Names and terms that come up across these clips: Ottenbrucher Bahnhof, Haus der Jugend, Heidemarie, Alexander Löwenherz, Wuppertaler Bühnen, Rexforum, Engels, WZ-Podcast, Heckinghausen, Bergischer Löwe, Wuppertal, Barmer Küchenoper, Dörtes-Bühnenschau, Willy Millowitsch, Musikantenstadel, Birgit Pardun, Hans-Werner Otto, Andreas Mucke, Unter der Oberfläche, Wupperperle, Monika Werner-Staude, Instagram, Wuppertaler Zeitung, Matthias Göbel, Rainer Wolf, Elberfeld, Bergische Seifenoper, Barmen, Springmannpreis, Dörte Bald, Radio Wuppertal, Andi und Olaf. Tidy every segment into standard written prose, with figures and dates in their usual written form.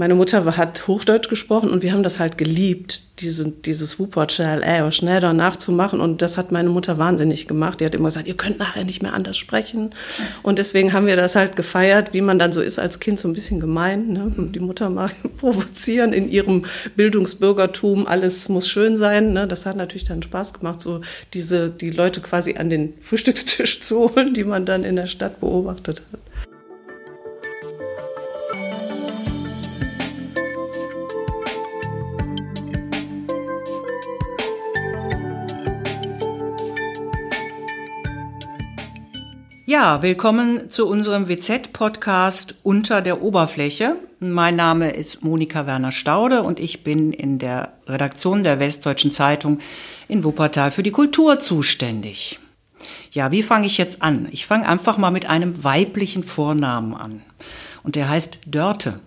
Meine Mutter hat Hochdeutsch gesprochen und wir haben das halt geliebt, dieses Wuppertal, schnell da nachzumachen. Und das hat meine Mutter wahnsinnig gemacht. Die hat immer gesagt, ihr könnt nachher nicht mehr anders sprechen. Und deswegen haben wir das halt gefeiert, wie man dann so ist als Kind, so ein bisschen gemein. Ne? Die Mutter mal provozieren in ihrem Bildungsbürgertum, alles muss schön sein. Ne? Das hat natürlich dann Spaß gemacht, so die Leute quasi an den Frühstückstisch zu holen, die man dann in der Stadt beobachtet hat. Ja, willkommen zu unserem WZ-Podcast Unter der Oberfläche. Mein Name ist Monika Werner-Staude und ich bin in der Redaktion der Westdeutschen Zeitung in Wuppertal für die Kultur zuständig. Ja, wie fange ich jetzt an? Ich fange einfach mal mit einem weiblichen Vornamen an. Und der heißt Dörte.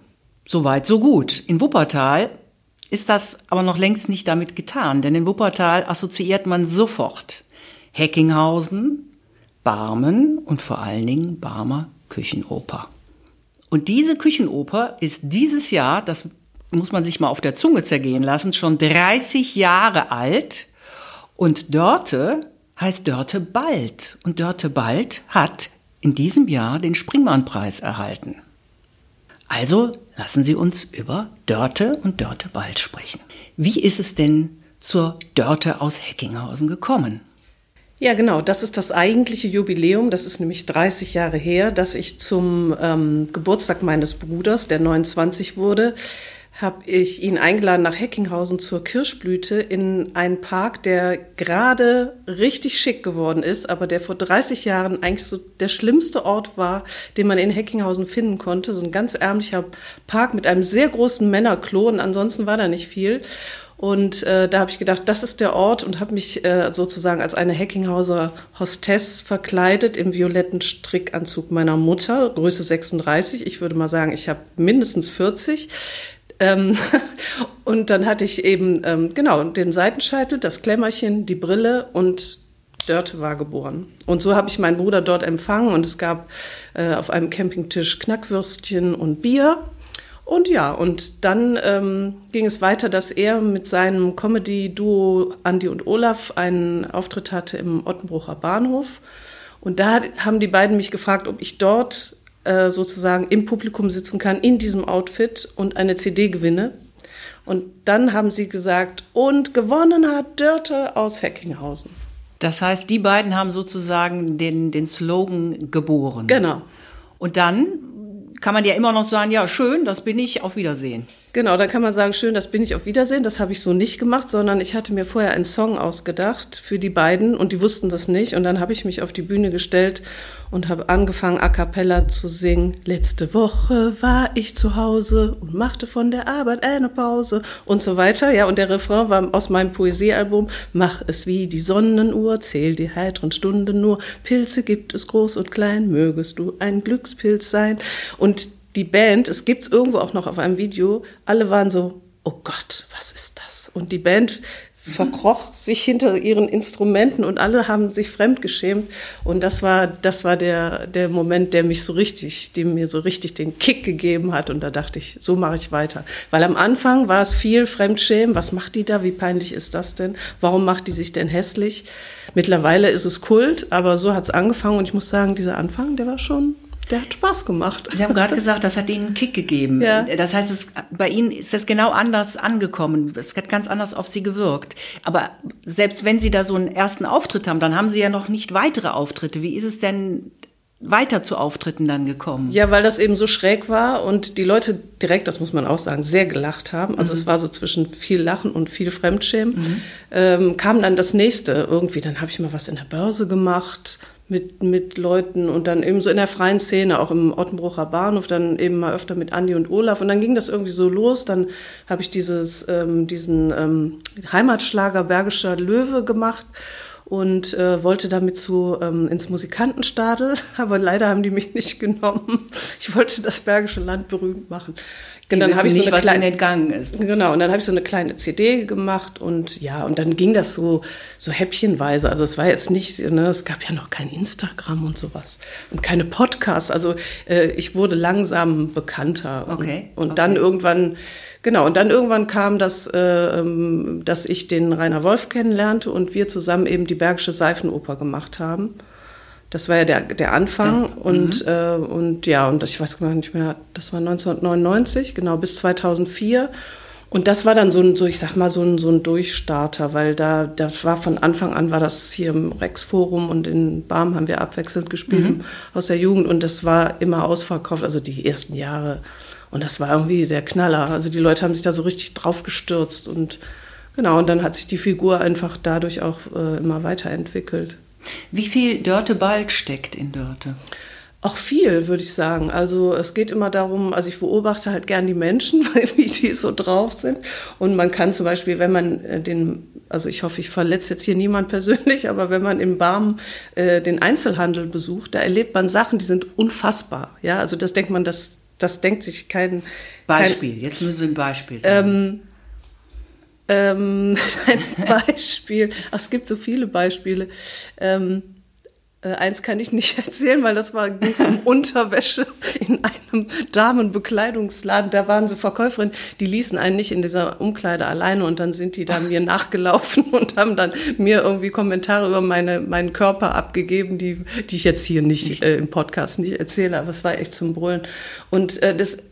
Soweit, so gut. In Wuppertal ist das aber noch längst nicht damit getan, denn in Wuppertal assoziiert man sofort Heckinghausen, Barmen und vor allen Dingen Barmer Küchenoper. Und diese Küchenoper ist dieses Jahr, das muss man sich mal auf der Zunge zergehen lassen, schon 30 Jahre alt. Und Dörte heißt Dörte Bald. Und Dörte Bald hat in diesem Jahr den Springmannpreis erhalten. Also lassen Sie uns über Dörte und Dörte Bald sprechen. Wie ist es denn zur Dörte aus Heckinghausen gekommen? Ja, genau. Das ist das eigentliche Jubiläum. Das ist nämlich 30 Jahre her, dass ich zum Geburtstag meines Bruders, der 29 wurde, habe ich ihn eingeladen nach Heckinghausen zur Kirschblüte in einen Park, der gerade richtig schick geworden ist, aber der vor 30 Jahren eigentlich so der schlimmste Ort war, den man in Heckinghausen finden konnte. So ein ganz ärmlicher Park mit einem sehr großen Männerklo und ansonsten war da nicht viel. Und da habe ich gedacht, das ist der Ort und habe mich sozusagen als eine Heckinghauser Hostess verkleidet im violetten Strickanzug meiner Mutter, Größe 36. Ich würde mal sagen, ich habe mindestens 40. Und dann hatte ich eben, den Seitenscheitel, das Klemmerchen, die Brille und Dörte war geboren. Und so habe ich meinen Bruder dort empfangen und es gab auf einem Campingtisch Knackwürstchen und Bier. Und ja, und dann ging es weiter, dass er mit seinem Comedy-Duo Andi und Olaf einen Auftritt hatte im Ottenbrucher Bahnhof. Und da haben die beiden mich gefragt, ob ich dort sozusagen im Publikum sitzen kann, in diesem Outfit und eine CD gewinne. Und dann haben sie gesagt, und gewonnen hat Dörte aus Heckinghausen. Das heißt, die beiden haben sozusagen den Slogan geboren. Genau. Und dann kann man ja immer noch sagen, ja, schön, das bin ich, auf Wiedersehen. Genau, dann kann man sagen, schön, das bin ich, auf Wiedersehen. Das habe ich so nicht gemacht, sondern ich hatte mir vorher einen Song ausgedacht für die beiden und die wussten das nicht. Und dann habe ich mich auf die Bühne gestellt und habe angefangen, a cappella zu singen. Letzte Woche war ich zu Hause und machte von der Arbeit eine Pause und so weiter. Ja, und der Refrain war aus meinem Poesiealbum. Mach es wie die Sonnenuhr, zähl die heiteren Stunden nur. Pilze gibt es groß und klein, mögest du ein Glückspilz sein. Und die Band, es gibt's irgendwo auch noch auf einem Video, alle waren so, oh Gott, was ist das? Und die Band verkroch sich hinter ihren Instrumenten und alle haben sich fremdgeschämt. Und das war der Moment, der mir so richtig den Kick gegeben hat. Und da dachte ich, so mache ich weiter. Weil am Anfang war es viel Fremdschämen. Was macht die da? Wie peinlich ist das denn? Warum macht die sich denn hässlich? Mittlerweile ist es Kult, aber so hat's angefangen. Und ich muss sagen, dieser Anfang, der hat Spaß gemacht. Sie haben gerade gesagt, das hat Ihnen einen Kick gegeben. Ja. Das heißt, bei Ihnen ist das genau anders angekommen. Es hat ganz anders auf Sie gewirkt. Aber selbst wenn Sie da so einen ersten Auftritt haben, dann haben Sie ja noch nicht weitere Auftritte. Wie ist es denn weiter zu Auftritten dann gekommen? Ja, weil das eben so schräg war und die Leute direkt, das muss man auch sagen, sehr gelacht haben. Also es war so zwischen viel Lachen und viel Fremdschämen. Kam dann das Nächste irgendwie. Dann habe ich mal was in der Börse gemacht mit Leuten und dann eben so in der freien Szene, auch im Ottenbrucher Bahnhof, dann eben mal öfter mit Andi und Olaf. Und dann ging das irgendwie so los. Dann habe ich diesen Heimatschlager Bergischer Löwe gemacht und wollte damit ins Musikantenstadel, aber leider haben die mich nicht genommen. Ich wollte das Bergische Land berühmt machen. die wissen nicht, was ihnen entgangen ist. Genau, und dann habe ich so eine kleine CD gemacht und ja, und dann ging das so häppchenweise. Also es war jetzt nicht, ne, es gab ja noch kein Instagram und sowas und keine Podcasts. Also ich wurde langsam bekannter. Und dann irgendwann, genau, und dann irgendwann kam das, dass ich den Rainer Wolf kennenlernte und wir zusammen eben die Bergische Seifenoper gemacht haben. Das war ja der Anfang und ich weiß gar nicht mehr, das war 1999, genau, bis 2004. Und das war dann so ein Durchstarter, weil das war von Anfang an, war das hier im Rexforum und in Barmen haben wir abwechselnd gespielt, im Haus der Jugend, und das war immer ausverkauft, also die ersten Jahre. Und das war irgendwie der Knaller, also die Leute haben sich da so richtig drauf gestürzt und genau, und dann hat sich die Figur einfach dadurch auch immer weiterentwickelt. Wie viel Dörte Bald steckt in Dörte? Auch viel, würde ich sagen. Also es geht immer darum, also ich beobachte halt gern die Menschen, wie die so drauf sind. Und man kann zum Beispiel, wenn man also ich hoffe, ich verletze jetzt hier niemand persönlich, aber wenn man im Barmen den Einzelhandel besucht, da erlebt man Sachen, die sind unfassbar. Ja, also das denkt man, das denkt sich kein... Beispiel, jetzt müssen Sie ein Beispiel sagen. Ein Beispiel. Ach, es gibt so viele Beispiele. Eins kann ich nicht erzählen, weil das ging um Unterwäsche in einem Damenbekleidungsladen. Da waren so Verkäuferinnen, die ließen einen nicht in dieser Umkleide alleine und dann sind die da mir nachgelaufen und haben dann mir irgendwie Kommentare über meinen Körper abgegeben, die ich jetzt hier nicht im Podcast nicht erzähle, aber es war echt zum Brüllen. Und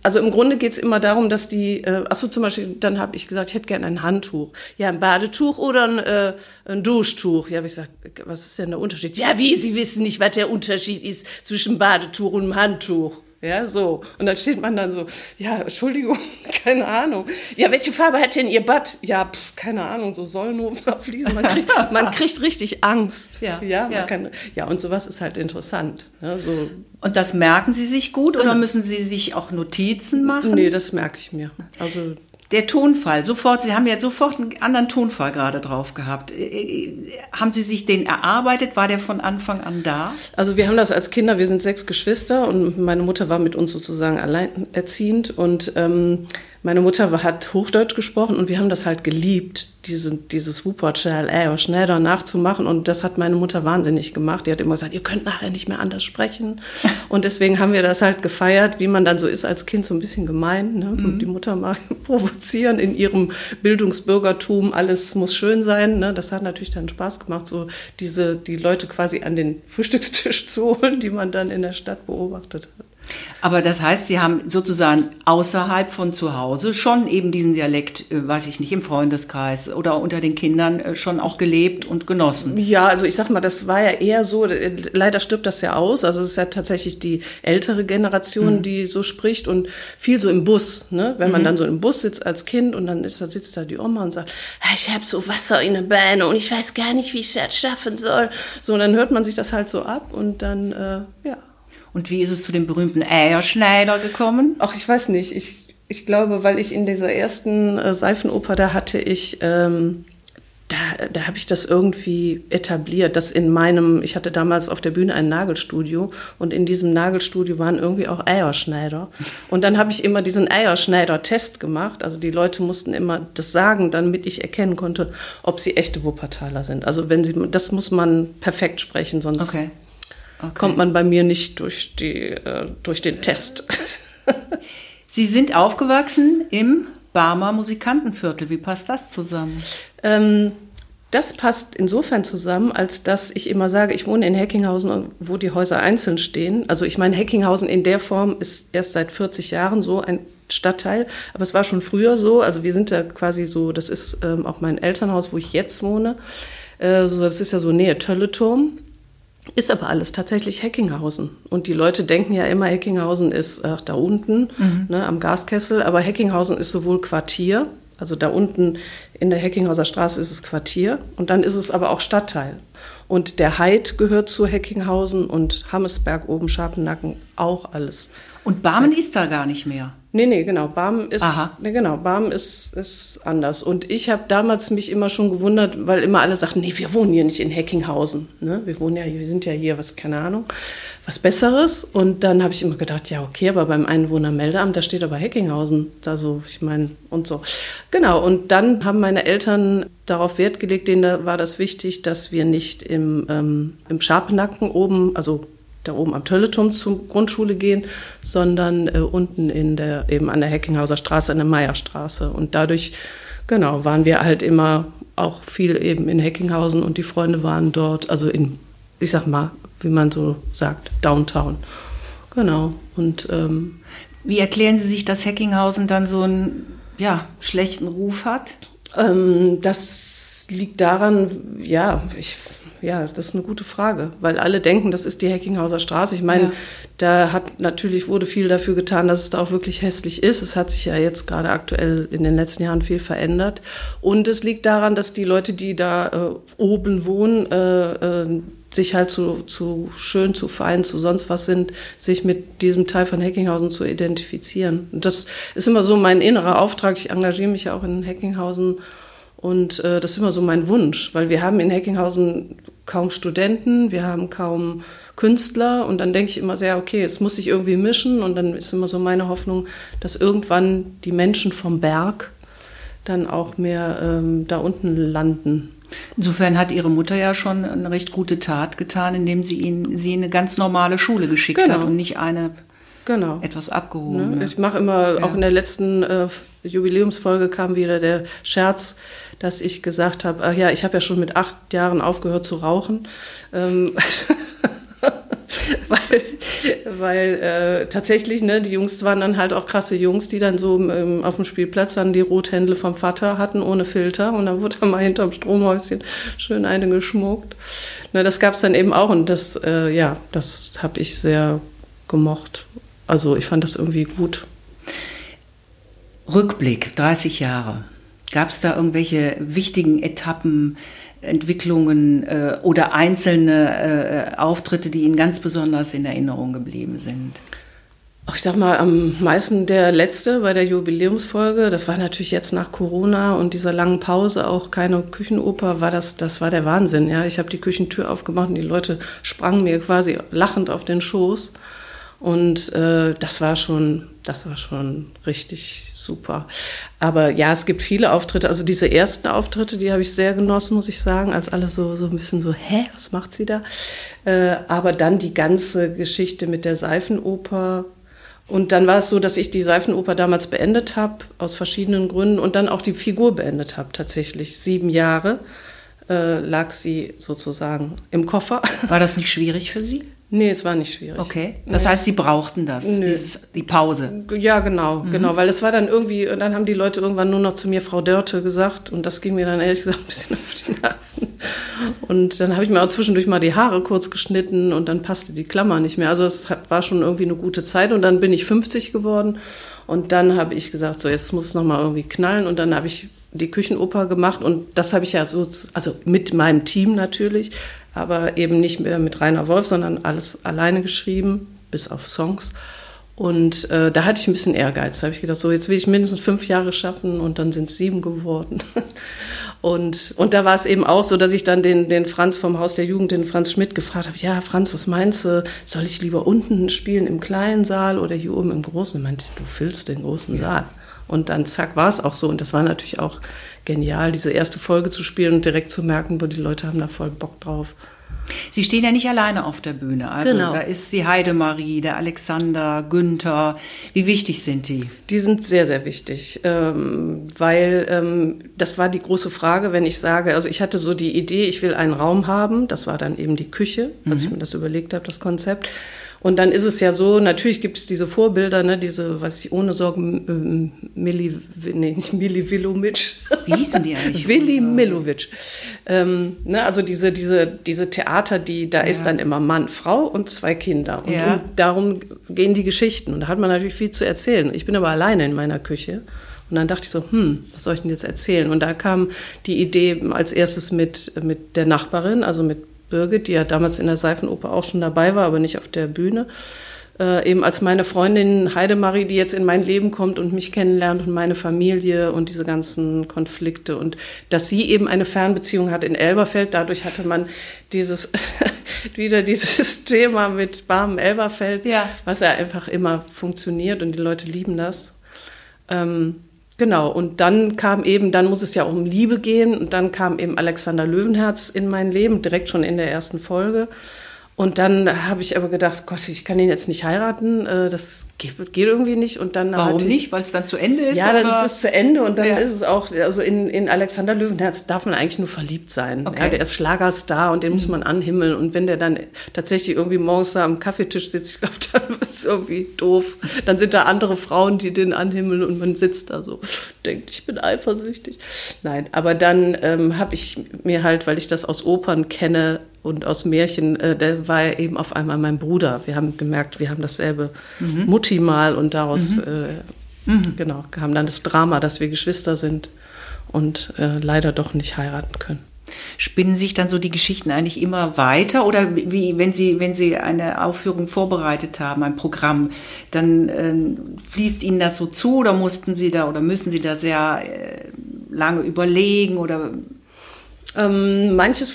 also im Grunde geht's immer darum, dass die, zum Beispiel, dann habe ich gesagt, ich hätte gerne ein Handtuch. Ja, ein Badetuch oder ein Duschtuch. Ja, habe ich gesagt, was ist denn der Unterschied? Ja, wie, Sie wissen nicht, was der Unterschied ist zwischen Badetuch und Handtuch. Ja, so. Und dann steht man dann so, ja, Entschuldigung, keine Ahnung. Ja, welche Farbe hat denn Ihr Bad? Ja, keine Ahnung, so Sollenhofer Fliesen. Man kriegt richtig Angst. Und sowas ist halt interessant. Ja, so. Und das merken Sie sich gut oder müssen Sie sich auch Notizen machen? Nee, das merke ich mir. Also... Der Tonfall, Sie haben jetzt sofort einen anderen Tonfall gerade drauf gehabt. Haben Sie sich den erarbeitet? War der von Anfang an da? Also wir haben das als Kinder, wir sind 6 Geschwister und meine Mutter war mit uns sozusagen alleinerziehend und meine Mutter hat Hochdeutsch gesprochen und wir haben das halt geliebt, dieses Wuppertal, schnell danach zu machen, und das hat meine Mutter wahnsinnig gemacht. Die hat immer gesagt, ihr könnt nachher nicht mehr anders sprechen, und deswegen haben wir das halt gefeiert, wie man dann so ist als Kind, so ein bisschen gemein, ne? Und die Mutter mal provozieren in ihrem Bildungsbürgertum, alles muss schön sein, ne? Das hat natürlich dann Spaß gemacht, so die Leute quasi an den Frühstückstisch zu holen, die man dann in der Stadt beobachtet hat. Aber das heißt, Sie haben sozusagen außerhalb von zu Hause schon eben diesen Dialekt, weiß ich nicht, im Freundeskreis oder unter den Kindern schon auch gelebt und genossen. Ja, also ich sag mal, das war ja eher so, leider stirbt das ja aus, also es ist ja tatsächlich die ältere Generation, die so spricht, und viel so im Bus, ne? Wenn man dann so im Bus sitzt als Kind und dann sitzt da die Oma und sagt, ich hab so Wasser in den Beinen und ich weiß gar nicht, wie ich das schaffen soll. So, und dann hört man sich das halt so ab und dann, ja. Und wie ist es zu dem berühmten Eierschneider gekommen? Ach, ich weiß nicht. Ich glaube, weil ich in dieser ersten Seifenoper, da hatte ich, da habe ich das irgendwie etabliert, dass ich hatte damals auf der Bühne ein Nagelstudio und in diesem Nagelstudio waren irgendwie auch Eierschneider. Und dann habe ich immer diesen Eierschneider-Test gemacht. Also die Leute mussten immer das sagen, damit ich erkennen konnte, ob sie echte Wuppertaler sind. Also das muss man perfekt sprechen, sonst... Okay. Kommt man bei mir nicht durch den Test. Sie sind aufgewachsen im Barmer Musikantenviertel. Wie passt das zusammen? Das passt insofern zusammen, als dass ich immer sage, ich wohne in Heckinghausen, wo die Häuser einzeln stehen. Also ich meine, Heckinghausen in der Form ist erst seit 40 Jahren so ein Stadtteil, aber es war schon früher so. Also wir sind da quasi so, das ist auch mein Elternhaus, wo ich jetzt wohne. Das ist ja so Nähe Tölleturm. Ist aber alles tatsächlich Heckinghausen. Und die Leute denken ja immer, Heckinghausen ist da unten, ne, am Gaskessel. Aber Heckinghausen ist sowohl Quartier, also da unten in der Heckinghauser Straße ist es Quartier. Und dann ist es aber auch Stadtteil. Und der Heid gehört zu Heckinghausen und Hammesberg oben, Scharpennacken, auch alles. Und Barmen ist da gar nicht mehr? Nee, genau. Barmen ist, Barmen ist anders. Und ich habe damals mich immer schon gewundert, weil immer alle sagten, nee, wir wohnen hier nicht in Heckinghausen. Ne? Wir sind ja hier, keine Ahnung. was Besseres. Und dann habe ich immer gedacht, ja okay, aber beim Einwohnermeldeamt, da steht aber Heckinghausen, da so, ich meine, und so. Genau, und dann haben meine Eltern darauf Wert gelegt, denen war das wichtig, dass wir nicht im Scharpenacken oben, also da oben am Tölleturm zur Grundschule gehen, sondern unten eben an der Heckinghauser Straße, an der Meierstraße. Und dadurch, genau, waren wir halt immer auch viel eben in Heckinghausen und die Freunde waren dort, also in, ich sag mal, wie man so sagt, Downtown. Genau. Und wie erklären Sie sich, dass Heckinghausen dann so einen schlechten Ruf hat? Das liegt daran, das ist eine gute Frage, weil alle denken, das ist die Heckinghauser Straße. Ich meine, Da wurde viel dafür getan, dass es da auch wirklich hässlich ist. Es hat sich ja jetzt gerade aktuell in den letzten Jahren viel verändert. Und es liegt daran, dass die Leute, die da oben wohnen, sich halt zu schön, zu fein, zu sonst was sind, sich mit diesem Teil von Heckinghausen zu identifizieren. Und das ist immer so mein innerer Auftrag. Ich engagiere mich ja auch in Heckinghausen. Und das ist immer so mein Wunsch, weil wir haben in Heckinghausen kaum Studenten, wir haben kaum Künstler und dann denke ich immer sehr, okay, es muss sich irgendwie mischen und dann ist immer so meine Hoffnung, dass irgendwann die Menschen vom Berg dann auch mehr da unten landen. Insofern hat Ihre Mutter ja schon eine recht gute Tat getan, indem sie sie in eine ganz normale Schule geschickt hat und nicht eine... Genau. Etwas abgehoben. Ne? Ich mache immer, auch in der letzten Jubiläumsfolge kam wieder der Scherz, dass ich gesagt habe, ach ja, ich habe ja schon mit 8 Jahren aufgehört zu rauchen. Weil tatsächlich, ne, die Jungs waren dann halt auch krasse Jungs, die dann so auf dem Spielplatz dann die Rothändel vom Vater hatten ohne Filter und dann wurde da mal hinterm Stromhäuschen schön eine geschmuckt. Ne, das gab es dann eben auch und das, das habe ich sehr gemocht. Also ich fand das irgendwie gut. Rückblick, 30 Jahre. Gab es da irgendwelche wichtigen Etappen, Entwicklungen oder einzelne Auftritte, die Ihnen ganz besonders in Erinnerung geblieben sind? Ach, ich sag mal, am meisten der letzte bei der Jubiläumsfolge. Das war natürlich jetzt nach Corona und dieser langen Pause auch keine Küchenoper. Das war der Wahnsinn. Ja, ich habe die Küchentür aufgemacht und die Leute sprangen mir quasi lachend auf den Schoß. Und das war schon richtig super. Aber ja, es gibt viele Auftritte. Also diese ersten Auftritte, die habe ich sehr genossen, muss ich sagen, als alle so ein bisschen so, hä, was macht sie da? Aber dann die ganze Geschichte mit der Seifenoper. Und dann war es so, dass ich die Seifenoper damals beendet habe, aus verschiedenen Gründen. Und dann auch die Figur beendet habe, tatsächlich. 7 Jahre lag sie sozusagen im Koffer. War das nicht schwierig für Sie? Nee, es war nicht schwierig. Okay, das heißt, Sie brauchten das, die Pause. Ja, genau, weil es war dann irgendwie, und dann haben die Leute irgendwann nur noch zu mir Frau Dörte gesagt und das ging mir dann ehrlich gesagt ein bisschen auf die Nerven. Und dann habe ich mir auch zwischendurch mal die Haare kurz geschnitten und dann passte die Klammer nicht mehr. Also es war schon irgendwie eine gute Zeit und dann bin ich 50 geworden und dann habe ich gesagt, so jetzt muss es nochmal irgendwie knallen und dann habe ich die Küchenoper gemacht und das habe ich ja so, also mit meinem Team natürlich, aber eben nicht mehr mit Rainer Wolf, sondern alles alleine geschrieben, bis auf Songs. Und da hatte ich ein bisschen Ehrgeiz. Da habe ich gedacht, so jetzt will ich mindestens 5 Jahre schaffen und dann sind es 7 geworden. Und da war es eben auch so, dass ich dann den Franz vom Haus der Jugend, den Franz Schmidt, gefragt habe, ja Franz, was meinst du, soll ich lieber unten spielen im kleinen Saal oder hier oben im großen? Er meinte, du füllst den großen Saal. Und dann zack, war es auch so. Und das war natürlich auch genial, diese erste Folge zu spielen und direkt zu merken, die Leute haben da voll Bock drauf. Sie stehen ja nicht alleine auf der Bühne. Also Da ist die Heidemarie, der Alexander, Günther. Wie wichtig sind die? Die sind sehr, sehr wichtig, weil das war die große Frage, wenn ich sage, also ich hatte so die Idee, ich will einen Raum haben. Das war dann eben die Küche, als ich mir das überlegt habe, das Konzept. Und dann ist es ja so, natürlich gibt es diese Vorbilder, ne, diese, weiß ich, ohne Sorgen, Willy Willowitsch. Wie hießen die eigentlich? Willy Millowitsch. Also diese Theater, die, da ist dann immer Mann, Frau und 2 Kinder. Und darum gehen die Geschichten. Und da hat man natürlich viel zu erzählen. Ich bin aber alleine in meiner Küche. Und dann dachte ich so, was soll ich denn jetzt erzählen? Und da kam die Idee als erstes mit der Nachbarin, also mit Birgit, die ja damals in der Seifenoper auch schon dabei war, aber nicht auf der Bühne, eben als meine Freundin Heidemarie, die jetzt in mein Leben kommt und mich kennenlernt und meine Familie und diese ganzen Konflikte und dass sie eben eine Fernbeziehung hat in Elberfeld, dadurch hatte man dieses wieder dieses Thema mit Barmen-Elberfeld, ja, was ja einfach immer funktioniert und die Leute lieben das. Genau, und dann kam eben, dann muss es ja um Liebe gehen, und dann kam eben Alexander Löwenherz in mein Leben, direkt schon in der ersten Folge. Und dann habe ich aber gedacht, Gott, ich kann ihn jetzt nicht heiraten, das geht irgendwie nicht. Und dann warum nicht? Weil es dann zu Ende ist? Ja, dann ist es zu Ende und dann ist es auch, also in Alexander Löwenherz darf man eigentlich nur verliebt sein. Okay. Ja, der ist Schlagerstar und den muss man anhimmeln. Und wenn der dann tatsächlich irgendwie morgens da am Kaffeetisch sitzt, ich glaube, dann wird es irgendwie doof. Dann sind da andere Frauen, die den anhimmeln und man sitzt da so, denkt, ich bin eifersüchtig. Nein, aber dann habe ich mir halt, weil ich das aus Opern kenne, und aus Märchen, der war ja eben auf einmal mein Bruder. Wir haben gemerkt, wir haben dasselbe Mutti mal und daraus genau, kam dann das Drama, dass wir Geschwister sind und leider doch nicht heiraten können. Spinnen sich dann so die Geschichten eigentlich immer weiter? Oder wie, wenn Sie eine Aufführung vorbereitet haben, ein Programm, dann fließt Ihnen das so zu oder müssen Sie da sehr lange überlegen oder... Manches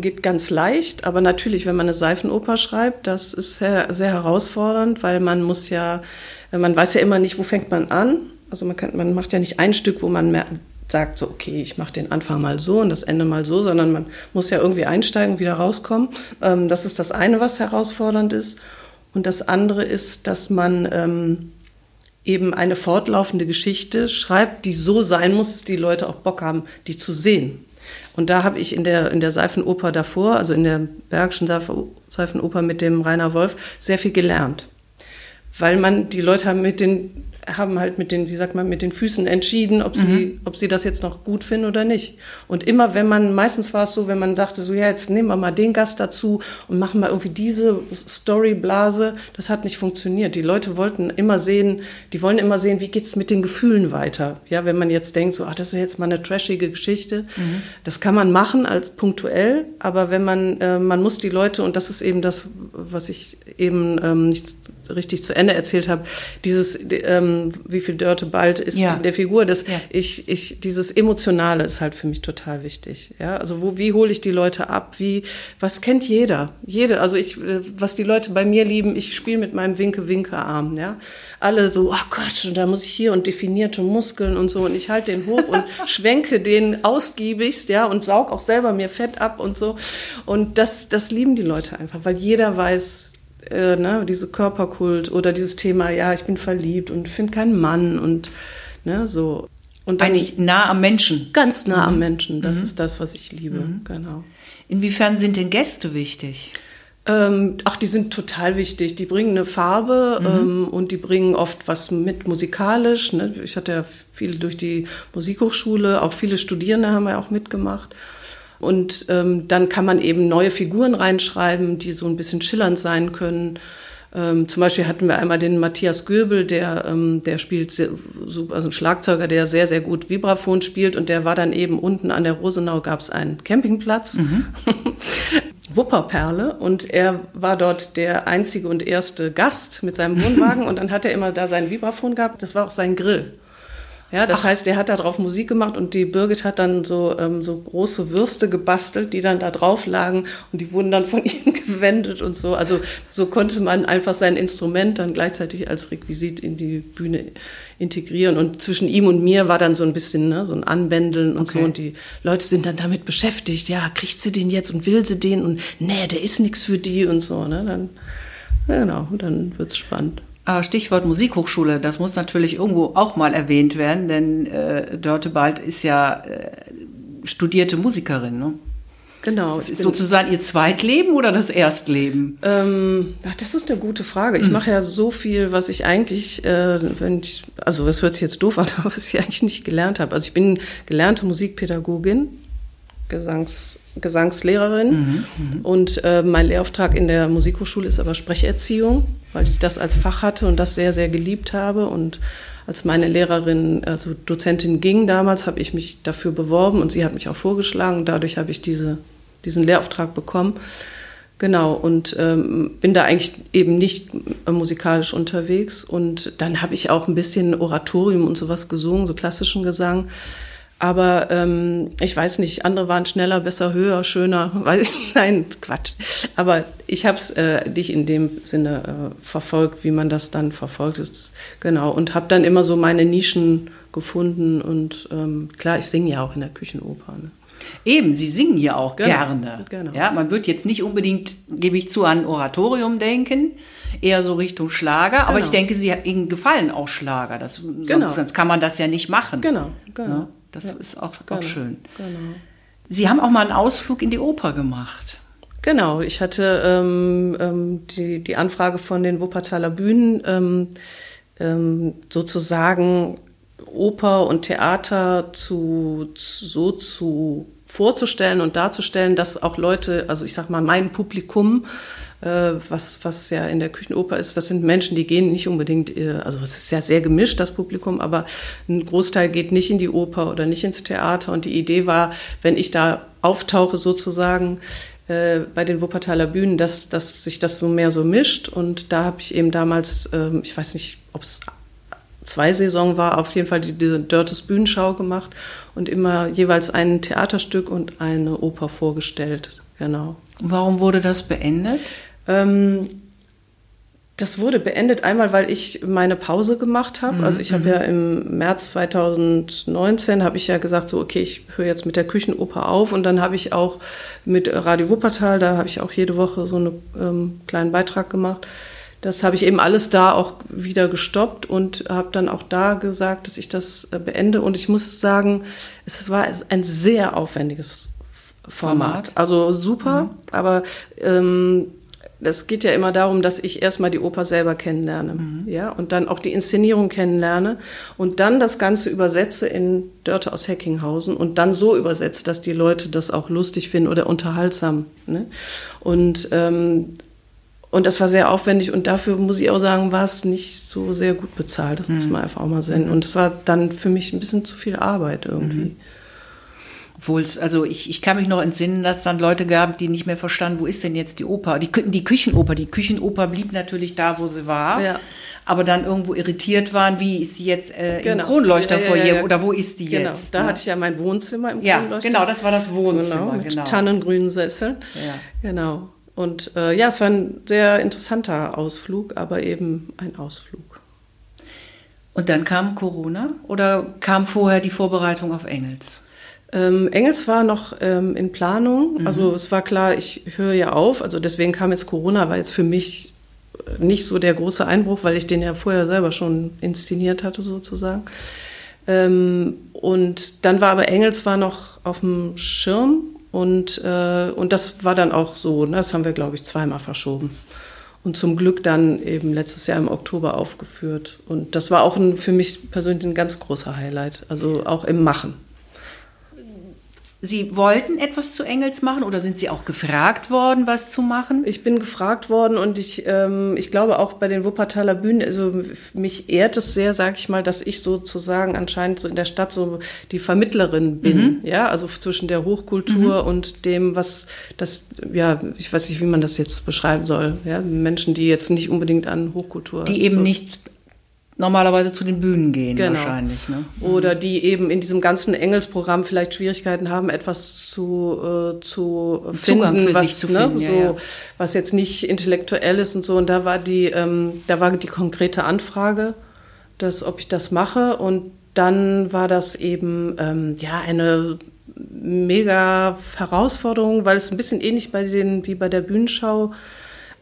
geht ganz leicht, aber natürlich, wenn man eine Seifenoper schreibt, das ist sehr, sehr herausfordernd, weil man weiß ja immer nicht, wo fängt man an. Also man macht ja nicht ein Stück, wo man sagt so, okay, ich mache den Anfang mal so und das Ende mal so, sondern man muss ja irgendwie einsteigen, wieder rauskommen. Das ist das eine, was herausfordernd ist. Und das andere ist, dass man eben eine fortlaufende Geschichte schreibt, die so sein muss, dass die Leute auch Bock haben, die zu sehen. Und da habe ich in der Seifenoper davor, also in der Bergischen Seifenoper mit dem Rainer Wolf, sehr viel gelernt. Weil die Leute haben mit den Füßen entschieden, ob sie das jetzt noch gut finden oder nicht. Und immer meistens war es so, wenn man dachte, so, ja, jetzt nehmen wir mal den Gast dazu und machen mal irgendwie diese Storyblase, das hat nicht funktioniert. Die Leute wollen immer sehen, wie geht's mit den Gefühlen weiter. Ja, wenn man jetzt denkt, so, ach, das ist jetzt mal eine trashige Geschichte, das kann man machen als punktuell, aber wenn man muss die Leute, und das ist eben das, was ich eben nicht richtig zu Ende erzählt habe, dieses, wie viel Dörte Bald ist in der Figur, dieses Emotionale ist halt für mich total wichtig. Ja, also wie hole ich die Leute ab? Was kennt jeder? Also was die Leute bei mir lieben, ich spiele mit meinem Winke-Winke-Arm, ja. Alle so, oh Gott, und da muss ich hier und definierte Muskeln und so, und ich halte den hoch und schwenke den ausgiebigst, ja, und saug auch selber mir Fett ab und so. Und das lieben die Leute einfach, weil jeder weiß, diese Körperkult oder dieses Thema, ja, ich bin verliebt und finde keinen Mann und so. Und dann eigentlich nah am Menschen. Ganz nah am Menschen, das ist das, was ich liebe, genau. Inwiefern sind denn Gäste wichtig? Die sind total wichtig. Die bringen eine Farbe und die bringen oft was mit musikalisch. Ne? Ich hatte ja viele durch die Musikhochschule, auch viele Studierende haben ja auch mitgemacht. Und dann kann man eben neue Figuren reinschreiben, die so ein bisschen schillernd sein können. Zum Beispiel hatten wir einmal den Matthias Göbel, der spielt also ein Schlagzeuger, der sehr, sehr gut Vibraphon spielt. Und der war dann eben unten an der Rosenau, gab es einen Campingplatz, Wupperperle. Und er war dort der einzige und erste Gast mit seinem Wohnwagen. Und dann hat er immer da sein Vibraphon gehabt. Das war auch sein Grill. Ja, das heißt, er hat da drauf Musik gemacht und die Birgit hat dann so große Würste gebastelt, die dann da drauf lagen und die wurden dann von ihm gewendet und so. Also so konnte man einfach sein Instrument dann gleichzeitig als Requisit in die Bühne integrieren, und zwischen ihm und mir war dann so ein bisschen so ein Anbändeln und so, und die Leute sind dann damit beschäftigt, ja, kriegt sie den jetzt und will sie den und nee, der ist nichts für die und so, ne? Dann wird's spannend. Aber Stichwort Musikhochschule, das muss natürlich irgendwo auch mal erwähnt werden, denn Dörte Bald ist ja studierte Musikerin, ne? Genau. Das ist sozusagen ihr Zweitleben oder das Erstleben? Das ist eine gute Frage. Ich mache ja so viel, was ich eigentlich, das hört sich jetzt doof an, aber was ich eigentlich nicht gelernt habe. Also ich bin gelernte Musikpädagogin, Gesangslehrerin und mein Lehrauftrag in der Musikhochschule ist aber Sprecherziehung, weil ich das als Fach hatte und das sehr, sehr geliebt habe, und als meine Lehrerin, also Dozentin ging damals, habe ich mich dafür beworben und sie hat mich auch vorgeschlagen, dadurch habe ich diesen Lehrauftrag bekommen, genau, und bin da eigentlich eben nicht musikalisch unterwegs, und dann habe ich auch ein bisschen Oratorium und sowas gesungen, so klassischen Gesang. Aber ich weiß nicht, andere waren schneller, besser, höher, schöner. Nein, Quatsch. Aber ich habe es nicht in dem Sinne verfolgt, wie man das dann verfolgt ist. Genau, und habe dann immer so meine Nischen gefunden. Und klar, ich singe ja auch in der Küchenoper. Ne? Eben, Sie singen ja auch gerne. Genau. Ja, man wird jetzt nicht unbedingt, gebe ich zu, an Oratorium denken, eher so Richtung Schlager. Genau. Aber ich denke, Ihnen gefallen auch Schlager. Das, genau. Sonst kann man das ja nicht machen. Genau. Ja? Das ist auch schön. Genau. Sie haben auch mal einen Ausflug in die Oper gemacht. Genau, ich hatte die Anfrage von den Wuppertaler Bühnen, sozusagen Oper und Theater vorzustellen und darzustellen, dass auch Leute, also ich sag mal mein Publikum, was ja in der Küchenoper ist, das sind Menschen, die gehen nicht unbedingt, also es ist ja sehr gemischt, das Publikum, aber ein Großteil geht nicht in die Oper oder nicht ins Theater. Und die Idee war, wenn ich da auftauche sozusagen bei den Wuppertaler Bühnen, dass sich das so mehr so mischt. Und da habe ich eben damals, ich weiß nicht, ob es 2 Saison war, auf jeden Fall diese Dörtes-Bühnenschau gemacht und immer jeweils ein Theaterstück und eine Oper vorgestellt. Genau. Warum wurde das beendet? Das wurde beendet einmal, weil ich meine Pause gemacht habe. Also ich habe ja im März 2019 habe ich ja gesagt, so okay, ich höre jetzt mit der Küchenoper auf. Und dann habe ich auch mit Radio Wuppertal, da habe ich auch jede Woche so einen kleinen Beitrag gemacht. Das habe ich eben alles da auch wieder gestoppt und habe dann auch da gesagt, dass ich das beende. Und ich muss sagen, es war ein sehr aufwendiges Format. Also super, aber das geht ja immer darum, dass ich erstmal die Oper selber kennenlerne, ja, und dann auch die Inszenierung kennenlerne und dann das Ganze übersetze in Dörte aus Heckinghausen und dann so übersetze, dass die Leute das auch lustig finden oder unterhaltsam, ne? Und das war sehr aufwendig und dafür, muss ich auch sagen, war es nicht so sehr gut bezahlt, das muss man einfach auch mal sehen. Und es war dann für mich ein bisschen zu viel Arbeit irgendwie. Also ich kann mich noch entsinnen, dass es dann Leute gab, die nicht mehr verstanden, wo ist denn jetzt die Oper? Die Küchenoper. Die Küchenoper blieb natürlich da, wo sie war, aber dann irgendwo irritiert waren, wie ist sie jetzt im Kronleuchterfoyer oder wo ist die jetzt? Da hatte ich ja mein Wohnzimmer im Kronleuchter. Genau, das war das Wohnzimmer. Mit tannengrünen Sesseln. Ja. Genau. Und es war ein sehr interessanter Ausflug, aber eben ein Ausflug. Und dann kam Corona oder kam vorher die Vorbereitung auf Engels? Engels war noch in Planung, also es war klar, ich höre ja auf, also deswegen kam jetzt Corona, war jetzt für mich nicht so der große Einbruch, weil ich den ja vorher selber schon inszeniert hatte sozusagen. Und dann war aber Engels war noch auf dem Schirm und das war dann auch so, ne, das haben wir glaube ich 2-mal verschoben. Und zum Glück dann eben letztes Jahr im Oktober aufgeführt und das war auch für mich persönlich ein ganz großer Highlight, also auch im Machen. Sie wollten etwas zu Engels machen oder sind Sie auch gefragt worden, was zu machen? Ich bin gefragt worden und ich glaube auch bei den Wuppertaler Bühnen, also mich ehrt es sehr, sage ich mal, dass ich sozusagen anscheinend so in der Stadt so die Vermittlerin bin, ja, also zwischen der Hochkultur und dem, was das, ja, ich weiß nicht, wie man das jetzt beschreiben soll, ja, Menschen, die jetzt nicht unbedingt an Hochkultur... Die eben so nicht... normalerweise zu den Bühnen gehen wahrscheinlich. Ne? Oder die eben in diesem ganzen Engelsprogramm vielleicht Schwierigkeiten haben, etwas zu Zugang finden, was jetzt nicht intellektuell ist und so. Und da war die konkrete Anfrage, ob ich das mache. Und dann war das eben eine mega Herausforderung, weil es ein bisschen ähnlich wie bei der Bühnenschau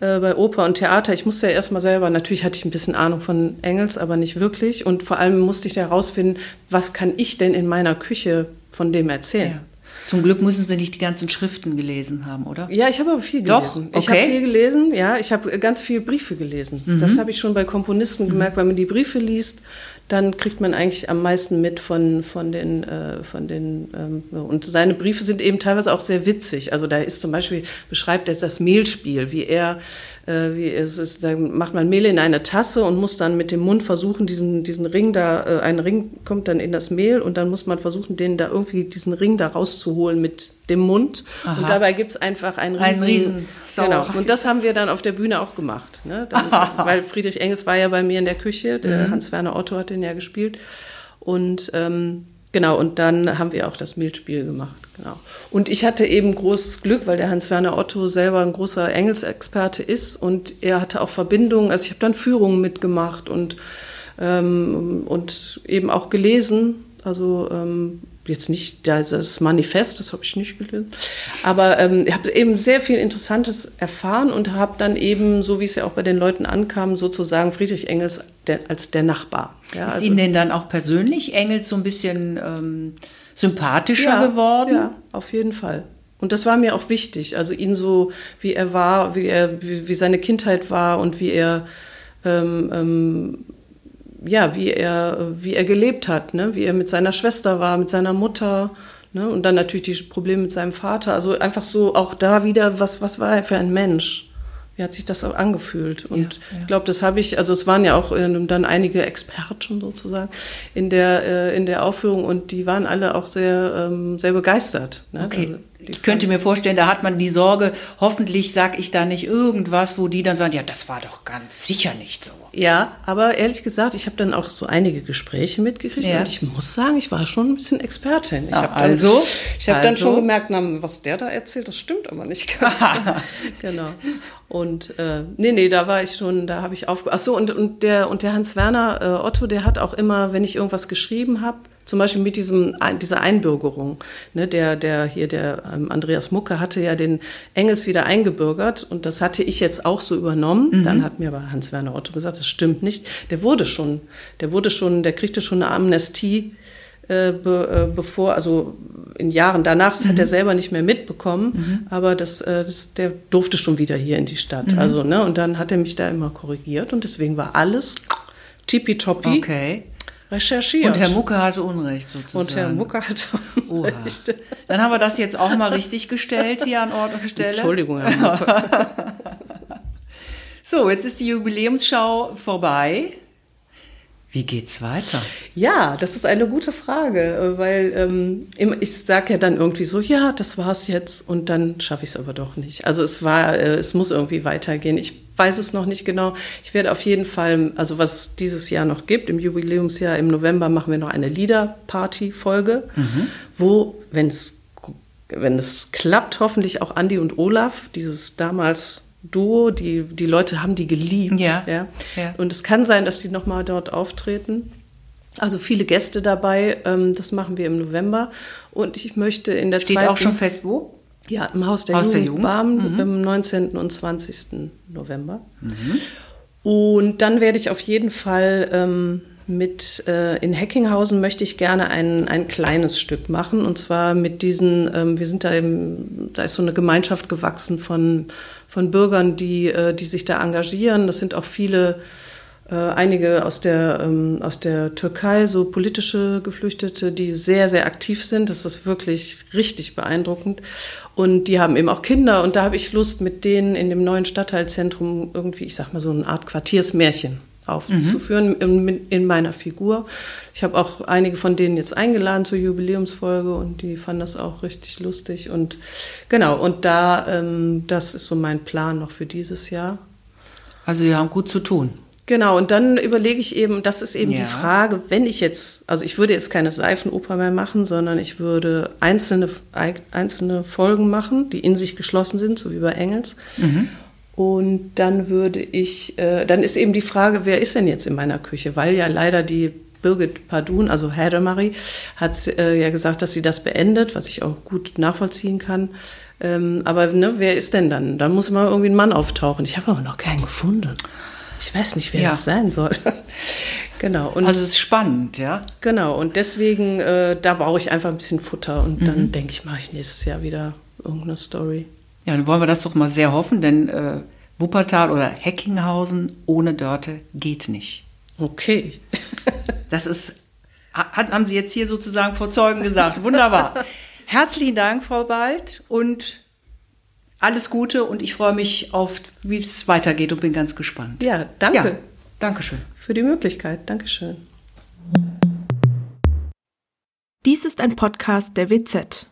bei Oper und Theater, ich musste ja erstmal selber, natürlich hatte ich ein bisschen Ahnung von Engels, aber nicht wirklich. Und vor allem musste ich da herausfinden, was kann ich denn in meiner Küche von dem erzählen? Ja. Zum Glück müssen Sie nicht die ganzen Schriften gelesen haben, oder? Ja, ich habe aber viel gelesen. Doch? Okay. Ich habe viel gelesen, ja. Ich habe ganz viele Briefe gelesen. Das habe ich schon bei Komponisten gemerkt, weil man die Briefe liest, dann kriegt man eigentlich am meisten mit und seine Briefe sind eben teilweise auch sehr witzig. Also da ist zum Beispiel, beschreibt er das Mehlspiel, da macht man Mehl in eine Tasse und muss dann mit dem Mund versuchen, diesen Ring da, ein Ring kommt dann in das Mehl und dann muss man versuchen, diesen Ring da rauszuholen mit dem Mund. Aha. Und dabei gibt's einfach einen Riesen. Genau. Und das haben wir dann auf der Bühne auch gemacht, ne? Weil Friedrich Engels war ja bei mir in der Küche, der Hans-Werner Otto hat den ja gespielt. Und Genau, und dann haben wir auch das Mehlspiel gemacht. Genau. Und ich hatte eben großes Glück, weil der Hans-Werner Otto selber ein großer Engelsexperte ist und er hatte auch Verbindungen. Also ich habe dann Führungen mitgemacht und eben auch gelesen. Also jetzt nicht das Manifest, das habe ich nicht gelesen. Aber ich habe eben sehr viel Interessantes erfahren und habe dann eben, so wie es ja auch bei den Leuten ankam, sozusagen Friedrich Engels als der Nachbar. Ja, ist also Ihnen denn dann auch persönlich Engels so ein bisschen sympathischer geworden? Ja, auf jeden Fall. Und das war mir auch wichtig. Also ihn so, wie er war, wie seine Kindheit war und wie er gelebt hat, ne? Wie er mit seiner Schwester war, mit seiner Mutter, ne? Und dann natürlich die Probleme mit seinem Vater. Also einfach so auch da wieder, was war er für ein Mensch? Wie hat sich das auch angefühlt? Und ich glaube, das habe ich, also es waren ja auch dann einige Experten sozusagen in der Aufführung und die waren alle auch sehr, sehr begeistert. Ne? Okay. Also, ich könnte mir vorstellen, da hat man die Sorge, hoffentlich sage ich da nicht irgendwas, wo die dann sagen, ja, das war doch ganz sicher nicht so. Ja, aber ehrlich gesagt, ich habe dann auch so einige Gespräche mitgekriegt und ich muss sagen, ich war schon ein bisschen Expertin. Ich habe dann schon gemerkt, was der da erzählt, das stimmt aber nicht ganz. Genau. Und da war ich schon, da habe ich aufgehört. Ach so, und der Hans-Werner Otto, der hat auch immer, wenn ich irgendwas geschrieben habe, zum Beispiel mit dieser Einbürgerung, ne, der Andreas Mucke hatte ja den Engels wieder eingebürgert und das hatte ich jetzt auch so übernommen. Mhm. Dann hat mir aber Hans-Werner Otto gesagt, das stimmt nicht. Der kriegte schon eine Amnestie, bevor in Jahren danach, das hat er selber nicht mehr mitbekommen, aber der durfte schon wieder hier in die Stadt. Mhm. Also, ne, und dann hat er mich da immer korrigiert und deswegen war alles tippitoppi. Okay. Recherchiert. Und Herr Mucke hatte Unrecht sozusagen. Oha. Dann haben wir das jetzt auch mal richtig gestellt hier an Ort und Stelle. Entschuldigung, Herr Mucke. So, jetzt ist die Jubiläumsschau vorbei. Wie geht's weiter? Ja, das ist eine gute Frage, weil ich sage ja dann irgendwie so, ja, das war's jetzt und dann schaffe ich es aber doch nicht. Also es muss irgendwie weitergehen. Ich weiß es noch nicht genau. Ich werde auf jeden Fall, also was es dieses Jahr noch gibt, im Jubiläumsjahr im November machen wir noch eine Liederparty-Folge, wo, wenn es klappt, hoffentlich auch Andi und Olaf, dieses damals Duo, die Leute haben die geliebt. Ja. Und es kann sein, dass die nochmal dort auftreten. Also viele Gäste dabei, das machen wir im November. Und ich möchte in der zweiten... Steht auch schon fest, wo? Ja, im Haus der Jugend. Barmen, im 19. und 20. November. Mhm. Und dann werde ich auf jeden Fall... in Heckinghausen möchte ich gerne ein kleines Stück machen und zwar mit diesen, wir sind da eben, da ist so eine Gemeinschaft gewachsen von Bürgern, die sich da engagieren. Das sind auch viele, einige aus der Türkei, so politische Geflüchtete, die sehr, sehr aktiv sind. Das ist wirklich richtig beeindruckend. Und die haben eben auch Kinder und da habe ich Lust, mit denen in dem neuen Stadtteilzentrum irgendwie, ich sag mal, so eine Art Quartiersmärchen aufzuführen in meiner Figur. Ich habe auch einige von denen jetzt eingeladen zur Jubiläumsfolge und die fanden das auch richtig lustig und genau, und da, das ist so mein Plan noch für dieses Jahr. Also wir haben gut zu tun. Genau, und dann überlege ich eben, das ist eben die Frage, wenn ich jetzt, also ich würde jetzt keine Seifenoper mehr machen, sondern ich würde einzelne Folgen machen, die in sich geschlossen sind, so wie bei Engels. Mhm. Und dann dann ist eben die Frage, wer ist denn jetzt in meiner Küche? Weil ja leider die Birgit Pardun, also Heidemarie, hat ja gesagt, dass sie das beendet, was ich auch gut nachvollziehen kann. Aber ne, wer ist denn dann? Dann muss mal irgendwie ein Mann auftauchen. Ich habe aber noch keinen gefunden. Ich weiß nicht, wer das sein soll. Genau. Und also es ist spannend, ja? Genau. Und deswegen, da brauche ich einfach ein bisschen Futter. Und dann denke ich, mache ich nächstes Jahr wieder irgendeine Story. Ja, dann wollen wir das doch mal sehr hoffen, denn Wuppertal oder Heckinghausen ohne Dörte geht nicht. Okay. Das ist, haben Sie jetzt hier sozusagen vor Zeugen gesagt. Wunderbar. Herzlichen Dank, Frau Bald, und alles Gute und ich freue mich auf, wie es weitergeht und bin ganz gespannt. Ja, danke. Ja, Dankeschön. Für die Möglichkeit. Dankeschön. Dies ist ein Podcast der WZ.